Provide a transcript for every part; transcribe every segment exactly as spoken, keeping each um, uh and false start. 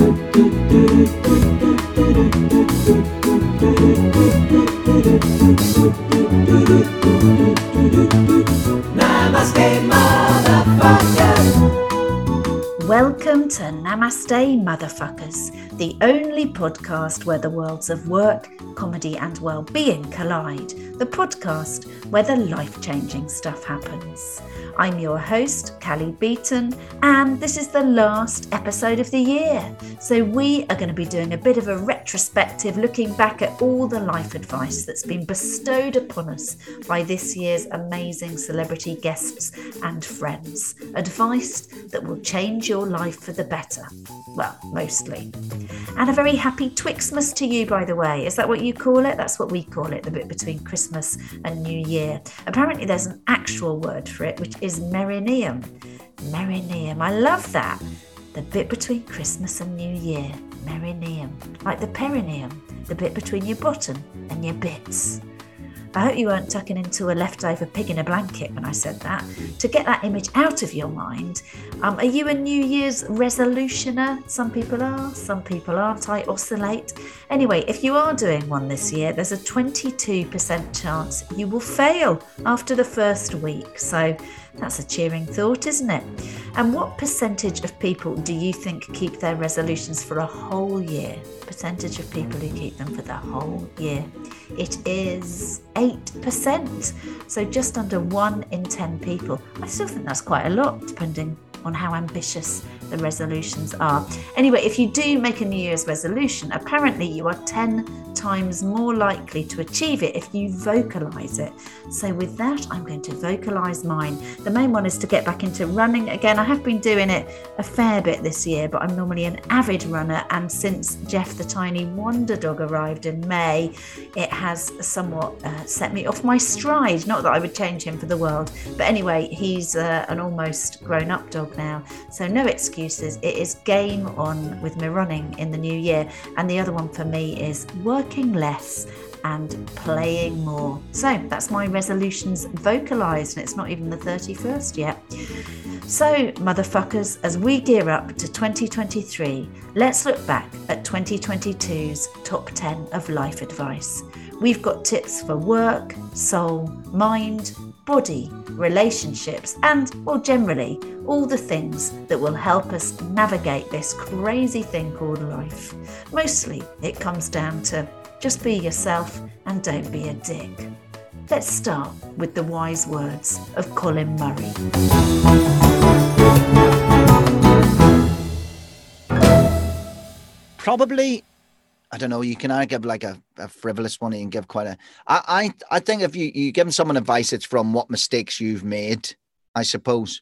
Namaste, motherfuckers. Welcome to Namaste, Motherfuckers, the only podcast where the worlds of work, comedy and well-being collide, the podcast where the life-changing stuff happens. I'm your host, Callie Beaton, and this is the last episode of the year. So we are going to be doing a bit of a retrospective, looking back at all the life advice that's been bestowed upon us by this year's amazing celebrity guests and friends. Advice that will change your life for the better. Well, mostly. And a very happy Twixmas to you, by the way. Is that what you call it? That's what we call it, the bit between Christmas and New Year. Apparently there's an actual word for it, which is is Merineum. Merineum. I love that. The bit between Christmas and New Year. Merineum. Like the perineum. The bit between your bottom and your bits. I hope you weren't tucking into a leftover pig in a blanket when I said that. To get that image out of your mind, um, are you a New Year's resolutioner? Some people are, some people aren't. I oscillate. Anyway, if you are doing one this year, there's a twenty-two percent chance you will fail after the first week. So that's a cheering thought, isn't it? And what percentage of people do you think keep their resolutions for a whole year? Percentage of people who keep them for the whole year. It is eight percent, so just under one in ten people. I still think that's quite a lot, depending on how ambitious the resolutions are. Anyway, if you do make a New Year's resolution, apparently you are ten times more likely to achieve it if you vocalise it. So with that, I'm going to vocalise mine. The main one is to get back into running again. I have been doing it a fair bit this year, but I'm normally an avid runner. And since Jeff the Tiny Wonder Dog arrived in May, it has somewhat uh, set me off my stride. Not that I would change him for the world. But anyway, he's uh, an almost grown-up dog now, so no excuses. It is game on with my running in the new year. And the other one for me is working less and playing more. So that's my resolutions vocalised, and it's not even the thirty-first yet. So motherfuckers, as we gear up to twenty twenty-three, let's look back at twenty twenty-two's top ten of life advice. We've got tips for work, soul, mind, body, relationships, and, well, generally, all the things that will help us navigate this crazy thing called life. Mostly, it comes down to just be yourself and don't be a dick. Let's start with the wise words of Colin Murray. Probably, I don't know, you can either give like a, a frivolous one, you can give quite a... I, I, I think if you, you give someone advice, it's from what mistakes you've made, I suppose.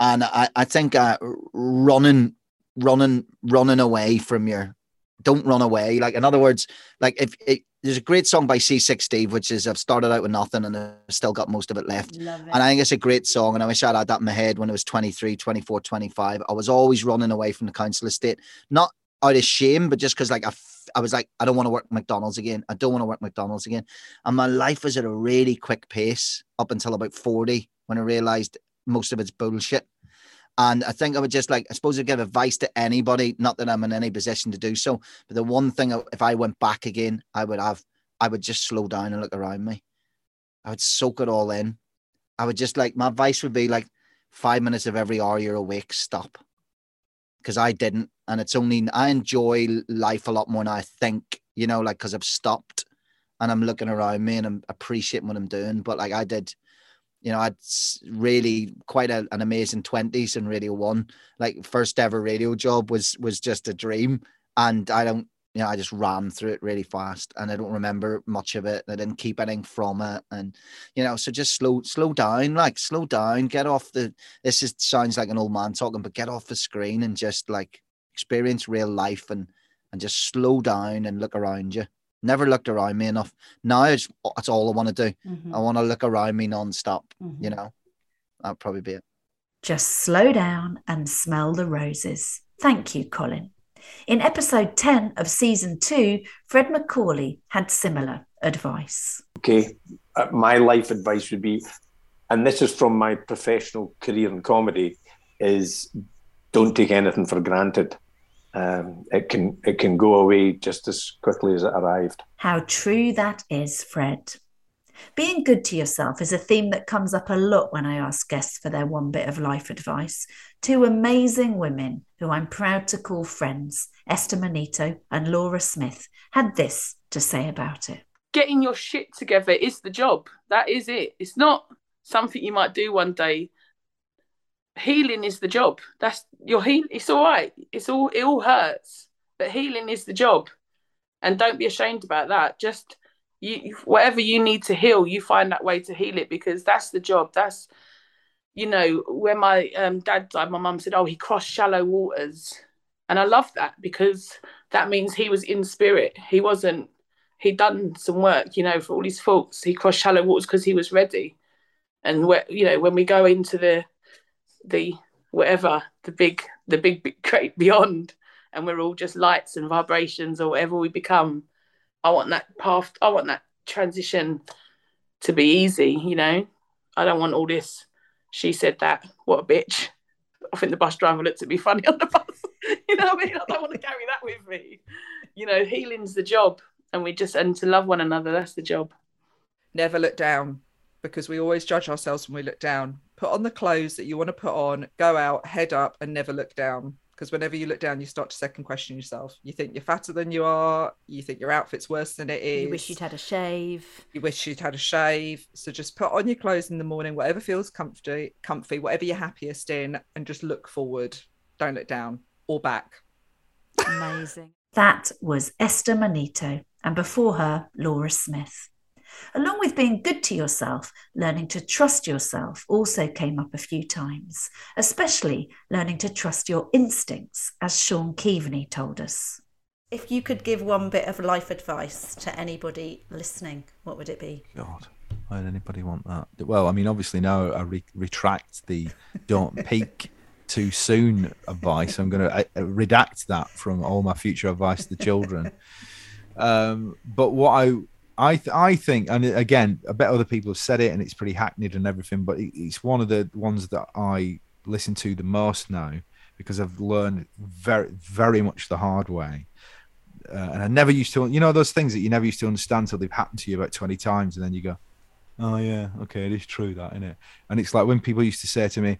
And I, I think uh, running, running, running away from your... Don't run away. Like, in other words, like if it, there's a great song by C six Steve, which is I've started out with nothing and I've still got most of it left. Love it. And I think it's a great song. And I wish I'd had that in my head when I was twenty-three, twenty-four, twenty-five. I was always running away from the council estate. Not out of shame, but just because like I, f- I was like, I don't want to work McDonald's again. I don't want to work McDonald's again. And my life was at a really quick pace up until about forty when I realized most of it's bullshit. And I think I would just like, I suppose I'd give advice to anybody, not that I'm in any position to do so, but the one thing, if I went back again, I would have, I would just slow down and look around me. I would soak it all in. I would just like, my advice would be like five minutes of every hour you're awake, stop. Because I didn't. And it's only, I enjoy life a lot more than I think, you know, like, because I've stopped and I'm looking around me and I'm appreciating what I'm doing. But like I did, you know, I'd really quite a, an amazing twenties in Radio One. Like first ever radio job was was just a dream. And I don't, you know, I just ran through it really fast and I don't remember much of it. I didn't keep anything from it. And, you know, so just slow, slow down, like slow down, get off the, this is sounds like an old man talking, but get off the screen and just like experience real life and, and just slow down and look around you. Never looked around me enough. Now it's, that's all I want to do. Mm-hmm. I want to look around me nonstop. Mm-hmm. You know, that'd probably be it. Just slow down and smell the roses. Thank you, Colin. In episode ten of season two, Fred MacAulay had similar advice. Okay, uh, my life advice would be, and this is from my professional career in comedy, is don't take anything for granted. Um, it can it can go away just as quickly as it arrived. How true that is, Fred. Being good to yourself is a theme that comes up a lot when I ask guests for their one bit of life advice. Two amazing women who I'm proud to call friends, Esther Manito and Laura Smith, had this to say about it. Getting your shit together is the job. That is it. It's not something you might do one day. Healing is the job. That's your heal. It's all right. It's all, it all hurts, but healing is the job. And don't be ashamed about that. Just you, whatever you need to heal, you find that way to heal it, because that's the job. That's, you know, when my um, dad died, my mum said, oh, he crossed shallow waters. And I love that, because that means he was in spirit. He wasn't, he'd done some work, you know, for all his faults. He crossed shallow waters because he was ready. And, where, you know, when we go into the, the whatever the big the big, big great beyond, and we're all just lights and vibrations or whatever we become, I want that path I want that transition to be easy. you know I don't want all this she said that, what a bitch. I think the bus driver looked at me funny on the bus. you know what I mean I don't want to carry that with me. You know healing's the job, and we just and to love one another, that's the job. Never look down, because we always judge ourselves when we look down. Put on the clothes that you want to put on, go out, head up, and never look down. Because whenever you look down, you start to second question yourself. You think you're fatter than you are. You think your outfit's worse than it is. You wish you'd had a shave. You wish you'd had a shave. So just put on your clothes in the morning, whatever feels comfy, comfy, whatever you're happiest in, and just look forward. Don't look down or back. Amazing. That was Esther Manito, and before her, Laura Smith. Along with being good to yourself, learning to trust yourself also came up a few times, especially learning to trust your instincts, as Sean Keaveny told us. If you could give one bit of life advice to anybody listening, what would it be? God, why would anybody want that? Well, I mean, obviously now I re- retract the don't peak too soon advice. I'm going to uh, redact that from all my future advice to the children. Um, but what I... I th- I think, and again, I bet other people have said it, and it's pretty hackneyed and everything, but it, it's one of the ones that I listen to the most now, because I've learned very, very much the hard way. Uh, and I never used to, you know, those things that you never used to understand until they've happened to you about twenty times, and then you go, oh yeah, okay, it is true that, isn't it? And it's like when people used to say to me,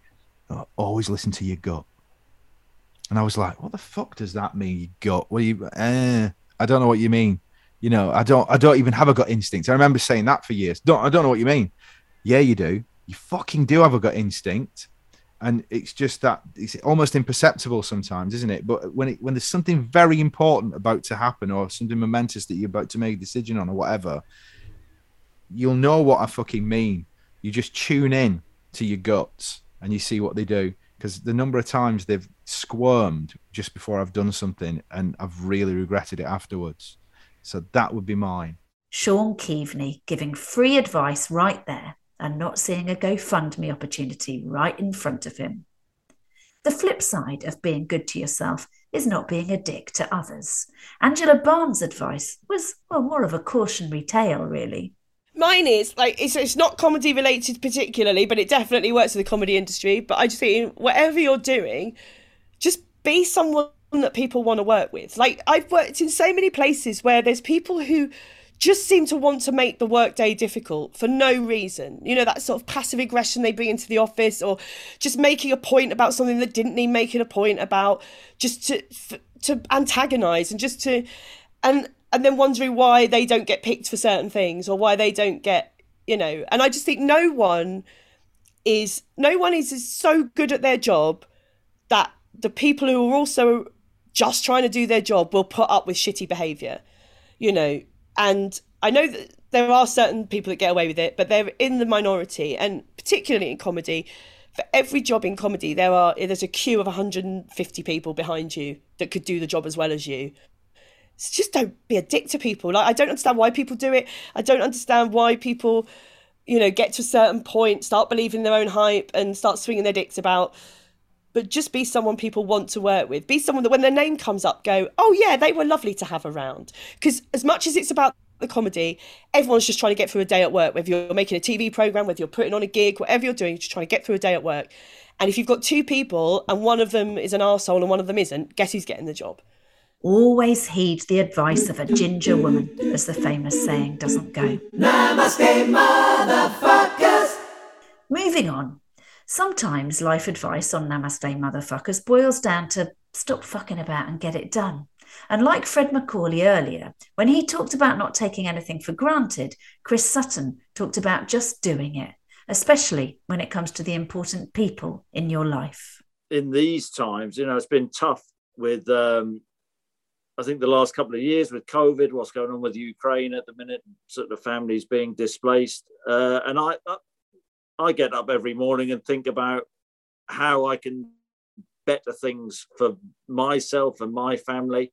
oh, always listen to your gut. And I was like, what the fuck does that mean, your gut? What do you, eh, I don't know what you mean. You know, I don't I don't even have a gut instinct. I remember saying that for years. Don't I don't know what you mean. Yeah, you do. You fucking do have a gut instinct. And it's just that it's almost imperceptible sometimes, isn't it? But when it, when there's something very important about to happen, or something momentous that you're about to make a decision on or whatever, you'll know what I fucking mean. You just tune in to your guts and you see what they do. Because the number of times they've squirmed just before I've done something and I've really regretted it afterwards. So that would be mine. Sean Keaveny giving free advice right there, and not seeing a GoFundMe opportunity right in front of him. The flip side of being good to yourself is not being a dick to others. Angela Barnes' advice was, well, more of a cautionary tale, really. Mine is, like, it's, it's not comedy related particularly, but it definitely works in the comedy industry. But I just think whatever you're doing, just be someone that people want to work with. Like, I've worked in so many places where there's people who just seem to want to make the workday difficult for no reason. You know, that sort of passive aggression they bring into the office, or just making a point about something that didn't need making a point about, just to f- to antagonize and just to and and then wondering why they don't get picked for certain things, or why they don't get, you know. And I just think no one is no one is, is so good at their job that the people who are also just trying to do their job will put up with shitty behaviour, you know. And I know that there are certain people that get away with it, but they're in the minority, and particularly in comedy. For every job in comedy, there are there's a queue of one hundred fifty people behind you that could do the job as well as you. So just don't be a dick to people. Like, I don't understand why people do it. I don't understand why people, you know, get to a certain point, start believing their own hype and start swinging their dicks about. But just be someone people want to work with. Be someone that when their name comes up, go, oh yeah, they were lovely to have around. Because as much as it's about the comedy, everyone's just trying to get through a day at work. Whether you're making a T V programme, whether you're putting on a gig, whatever you're doing, just trying to get through a day at work. And if you've got two people and one of them is an arsehole and one of them isn't, guess who's getting the job? Always heed the advice of a ginger woman, as the famous saying doesn't go. Namaste, motherfuckers! Moving on. Sometimes life advice on Namaste, motherfuckers boils down to stop fucking about and get it done. And like Fred MacAulay earlier, when he talked about not taking anything for granted, Chris Sutton talked about just doing it, especially when it comes to the important people in your life. In these times, you know, it's been tough with, um, I think, the last couple of years with COVID, what's going on with Ukraine at the minute, sort of families being displaced. Uh, and I, I get up every morning and think about how I can better things for myself and my family.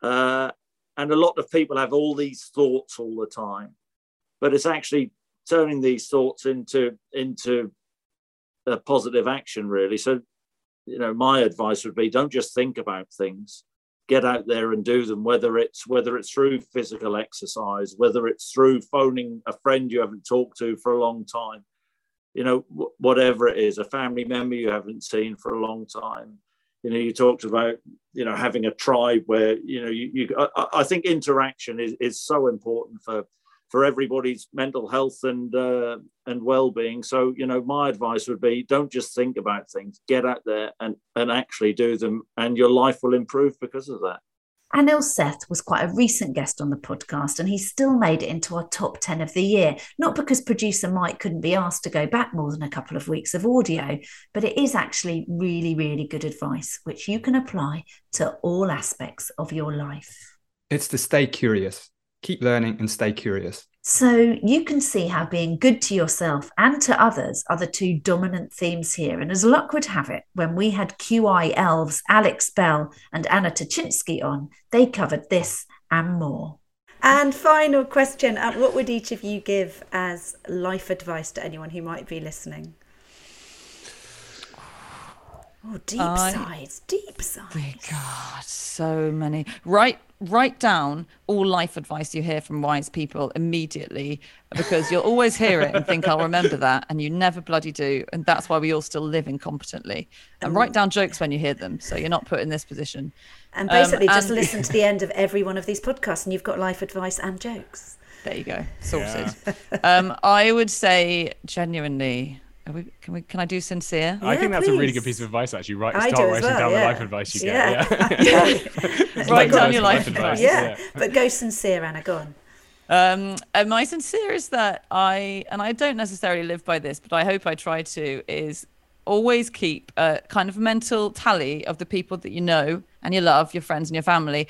Uh, and a lot of people have all these thoughts all the time, but it's actually turning these thoughts into into a positive action, really. So, you know, my advice would be don't just think about things, get out there and do them, whether it's whether it's through physical exercise, whether it's through phoning a friend you haven't talked to for a long time, you know, wh- whatever it is, a family member you haven't seen for a long time. You know, you talked about, you know, having a tribe where, you know, you, you I, I think interaction is, is so important for, for everybody's mental health and, uh, and well-being. So, you know, my advice would be don't just think about things, get out there and, and actually do them, and your life will improve because of that. Anil Seth was quite a recent guest on the podcast, and he still made it into our top ten of the year, not because producer Mike couldn't be asked to go back more than a couple of weeks of audio, but it is actually really, really good advice, which you can apply to all aspects of your life. It's to stay curious, keep learning and stay curious. So you can see how being good to yourself and to others are the two dominant themes here. And as luck would have it, when we had Q I elves Alex Bell and Anna Tachinsky on, they covered this and more. And final question, uh, what would each of you give as life advice to anyone who might be listening? Oh, deep I... sides, deep sides. Oh, God, so many. Right. Write down all life advice you hear from wise people immediately, because you'll always hear it and think, I'll remember that, and you never bloody do. And that's why we all still live incompetently. And write down jokes when you hear them, so you're not put in this position. And basically um, and- just listen to the end of every one of these podcasts and you've got life advice and jokes. There you go. Sorted. Yeah. um, I would say genuinely... Are we, can we? Can I do sincere? Yeah, I think that's please. A really good piece of advice, actually. Right, start do writing well, down yeah. the life advice you yeah. get. Yeah. Write like down your life advice. advice. Yeah. yeah, but go sincere, Anna. Go on. Um, and my sincere is that I, and I don't necessarily live by this, but I hope I try to, is always keep a kind of mental tally of the people that you know and you love, your friends and your family,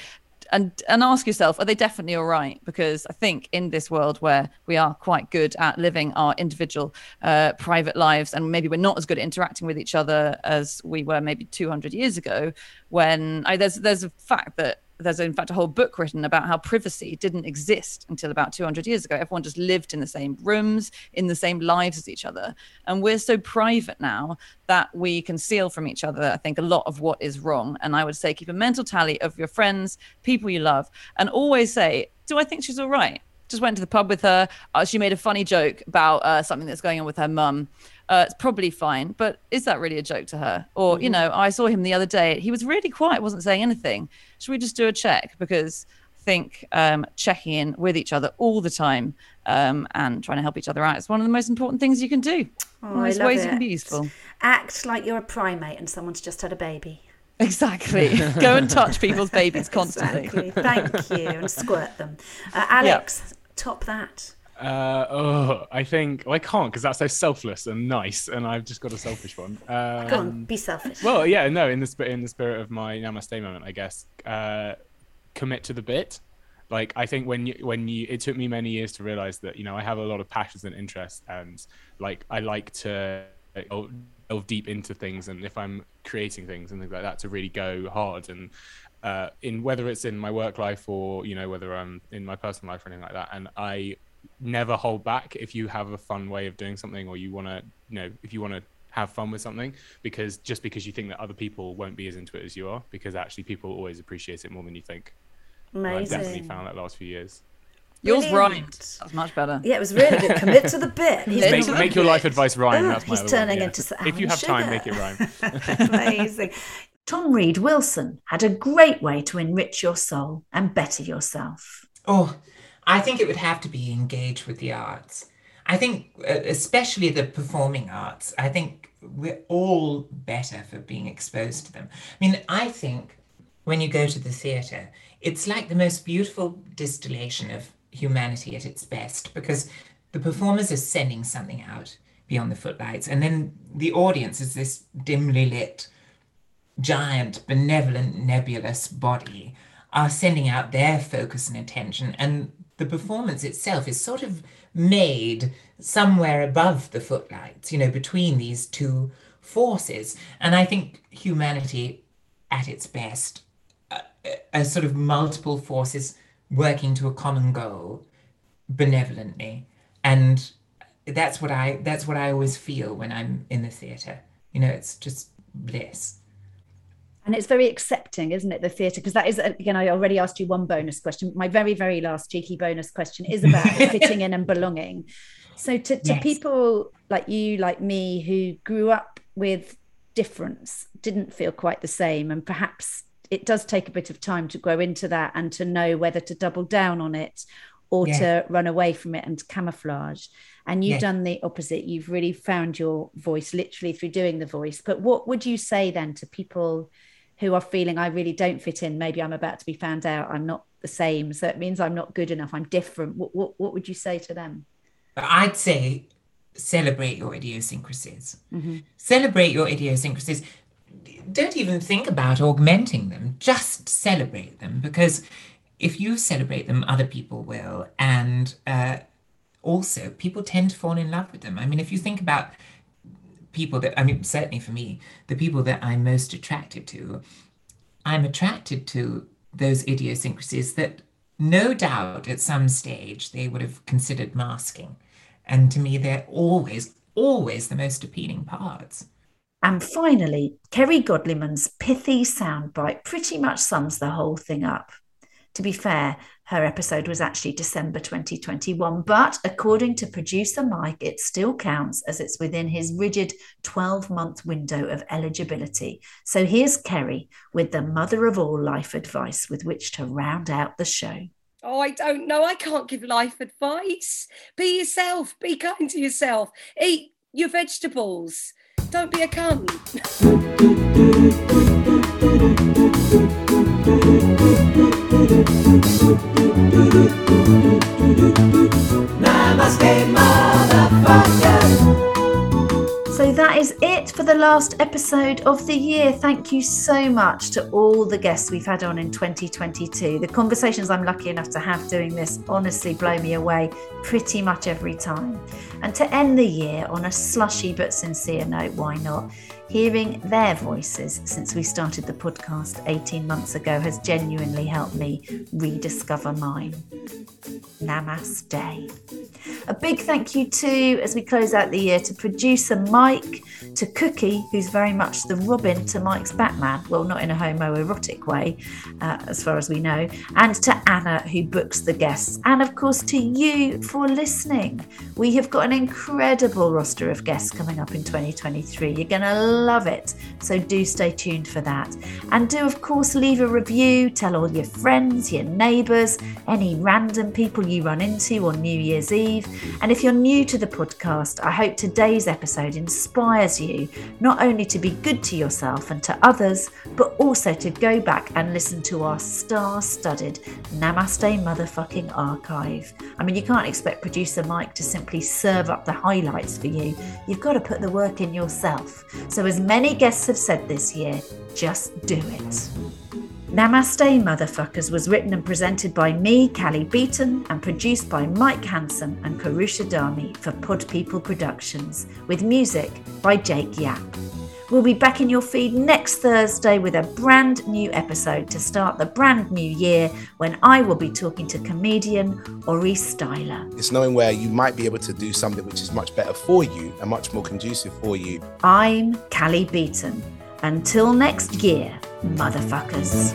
and and ask yourself, are they definitely all right? Because I think in this world where we are quite good at living our individual uh, private lives, and maybe we're not as good at interacting with each other as we were maybe two hundred years ago, when I, there's there's a fact that there's in fact a whole book written about how privacy didn't exist until about two hundred years ago. Everyone just lived in the same rooms, in the same lives as each other. And we're so private now that we conceal from each other, I think, a lot of what is wrong. And I would say keep a mental tally of your friends, people you love, and always say, do I think she's all right? Just went to the pub with her. Uh, she made a funny joke about uh, something that's going on with her mum. Uh, it's probably fine, but is that really a joke to her? Or, mm-hmm. you know, I saw him the other day. He was really quiet, wasn't saying anything. Should we just do a check? Because I think um, checking in with each other all the time um, and trying to help each other out is one of the most important things you can do. Oh, I love ways it. You can be useful. Act like you're a primate and someone's just had a baby. Exactly. Go and touch people's babies constantly. Exactly. Thank you. And squirt them. Uh, Alex, yep. Top that. Uh, oh, I think well, I can't because that's so selfless and nice, and I've just got a selfish one. Um, Go on, be selfish. Well, yeah, no, in the in the spirit of my Namaste moment, I guess, uh, commit to the bit. Like, I think when you when you, it took me many years to realize that, you know, I have a lot of passions and interests, and like I like to delve like, deep into things, and if I'm creating things and things like that, to really go hard and. Uh, in whether it's in my work life or, you know, whether I'm in my personal life or anything like that. And I never hold back if you have a fun way of doing something, or you want to, you know, if you want to have fun with something, because just because you think that other people won't be as into it as you are, because actually people always appreciate it more than you think. Amazing. I've definitely found that last few years. Yours rhymed. That's much better. Yeah, it was really good. Commit to the bit. He's make, make your bit. Life advice rhyme. Oh, that's my he's turning yeah. into Sam If you have sugar. Time, make it rhyme. Amazing. Tom Read Wilson had a great way to enrich your soul and better yourself. Oh, I think it would have to be engage with the arts. I think, especially the performing arts, I think we're all better for being exposed to them. I mean, I think when you go to the theatre, it's like the most beautiful distillation of humanity at its best, because the performers are sending something out beyond the footlights, and then the audience is this dimly lit, giant, benevolent, nebulous body are sending out their focus and attention, and the performance itself is sort of made somewhere above the footlights, you know, between these two forces. And I think humanity at its best, uh, a sort of multiple forces working to a common goal benevolently. And that's what I that's what I always feel when I'm in the theatre. You know, it's just bliss. And it's very accepting, isn't it, the theatre? Because that is, again, I already asked you one bonus question. My very, very last cheeky bonus question is about fitting in and belonging. So to, to yes. people like you, like me, who grew up with difference, didn't feel quite the same, and perhaps it does take a bit of time to grow into that and to know whether to double down on it or yeah. to run away from it and camouflage. And you've yeah. done the opposite. You've really found your voice literally through doing the voice. But what would you say then to people who are feeling, I really don't fit in, maybe I'm about to be found out, I'm not the same, so it means I'm not good enough, I'm different? What what, what would you say to them? I'd say celebrate your idiosyncrasies. Mm-hmm. Celebrate your idiosyncrasies. Don't even think about augmenting them, just celebrate them, because if you celebrate them, other people will. And uh, also, people tend to fall in love with them. I mean, if you think about people that, I mean, certainly for me, the people that I'm most attracted to, I'm attracted to those idiosyncrasies that no doubt at some stage they would have considered masking. And to me, they're always, always the most appealing parts. And finally, Kerry Godliman's pithy soundbite pretty much sums the whole thing up. To be fair, her episode was actually December twenty twenty-one, but according to producer Mike, it still counts as it's within his rigid twelve-month window of eligibility. So here's Kerry with the mother of all life advice with which to round out the show. Oh, I don't know. I can't give life advice. Be yourself. Be kind to yourself. Eat your vegetables. Don't be a cunt. Namaste, motherfuckers. So that is it for the last episode of the year. Thank you so much to all the guests we've had on in twenty twenty-two. The conversations I'm lucky enough to have doing this honestly blow me away pretty much every time. And to end the year on a slushy but sincere note, why not? Hearing their voices since we started the podcast eighteen months ago has genuinely helped me rediscover mine. Namaste. A big thank you too, as we close out the year, to producer Mike, to Cookie, who's very much the Robin to Mike's Batman, well, not in a homoerotic way, uh, as far as we know, and to Anna, who books the guests, and of course to you for listening. We have got an incredible roster of guests coming up in twenty twenty-three. You're going to love it, so do stay tuned for that. And do of course leave a review, tell all your friends, your neighbours, any random people you run into on New Year's Eve. And if you're new to the podcast, I hope today's episode inspires you not only to be good to yourself and to others, but also to go back and listen to our star-studded Namaste Motherfucking archive. I mean, you can't expect producer Mike to simply serve up the highlights for you. You've got to put the work in yourself. So as many guests have said this year, just do it. Namaste Motherfuckers was written and presented by me, Callie Beaton, and produced by Mike Hanson and Karusha Dami for Pod People Productions, with music by Jake Yapp. We'll be back in your feed next Thursday with a brand new episode to start the brand new year, when I will be talking to comedian Ori Styler. It's knowing where you might be able to do something which is much better for you and much more conducive for you. I'm Callie Beaton. Until next year, motherfuckers.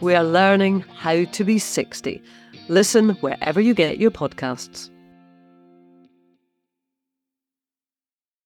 we are learning how to be sixty. Listen wherever you get your podcasts.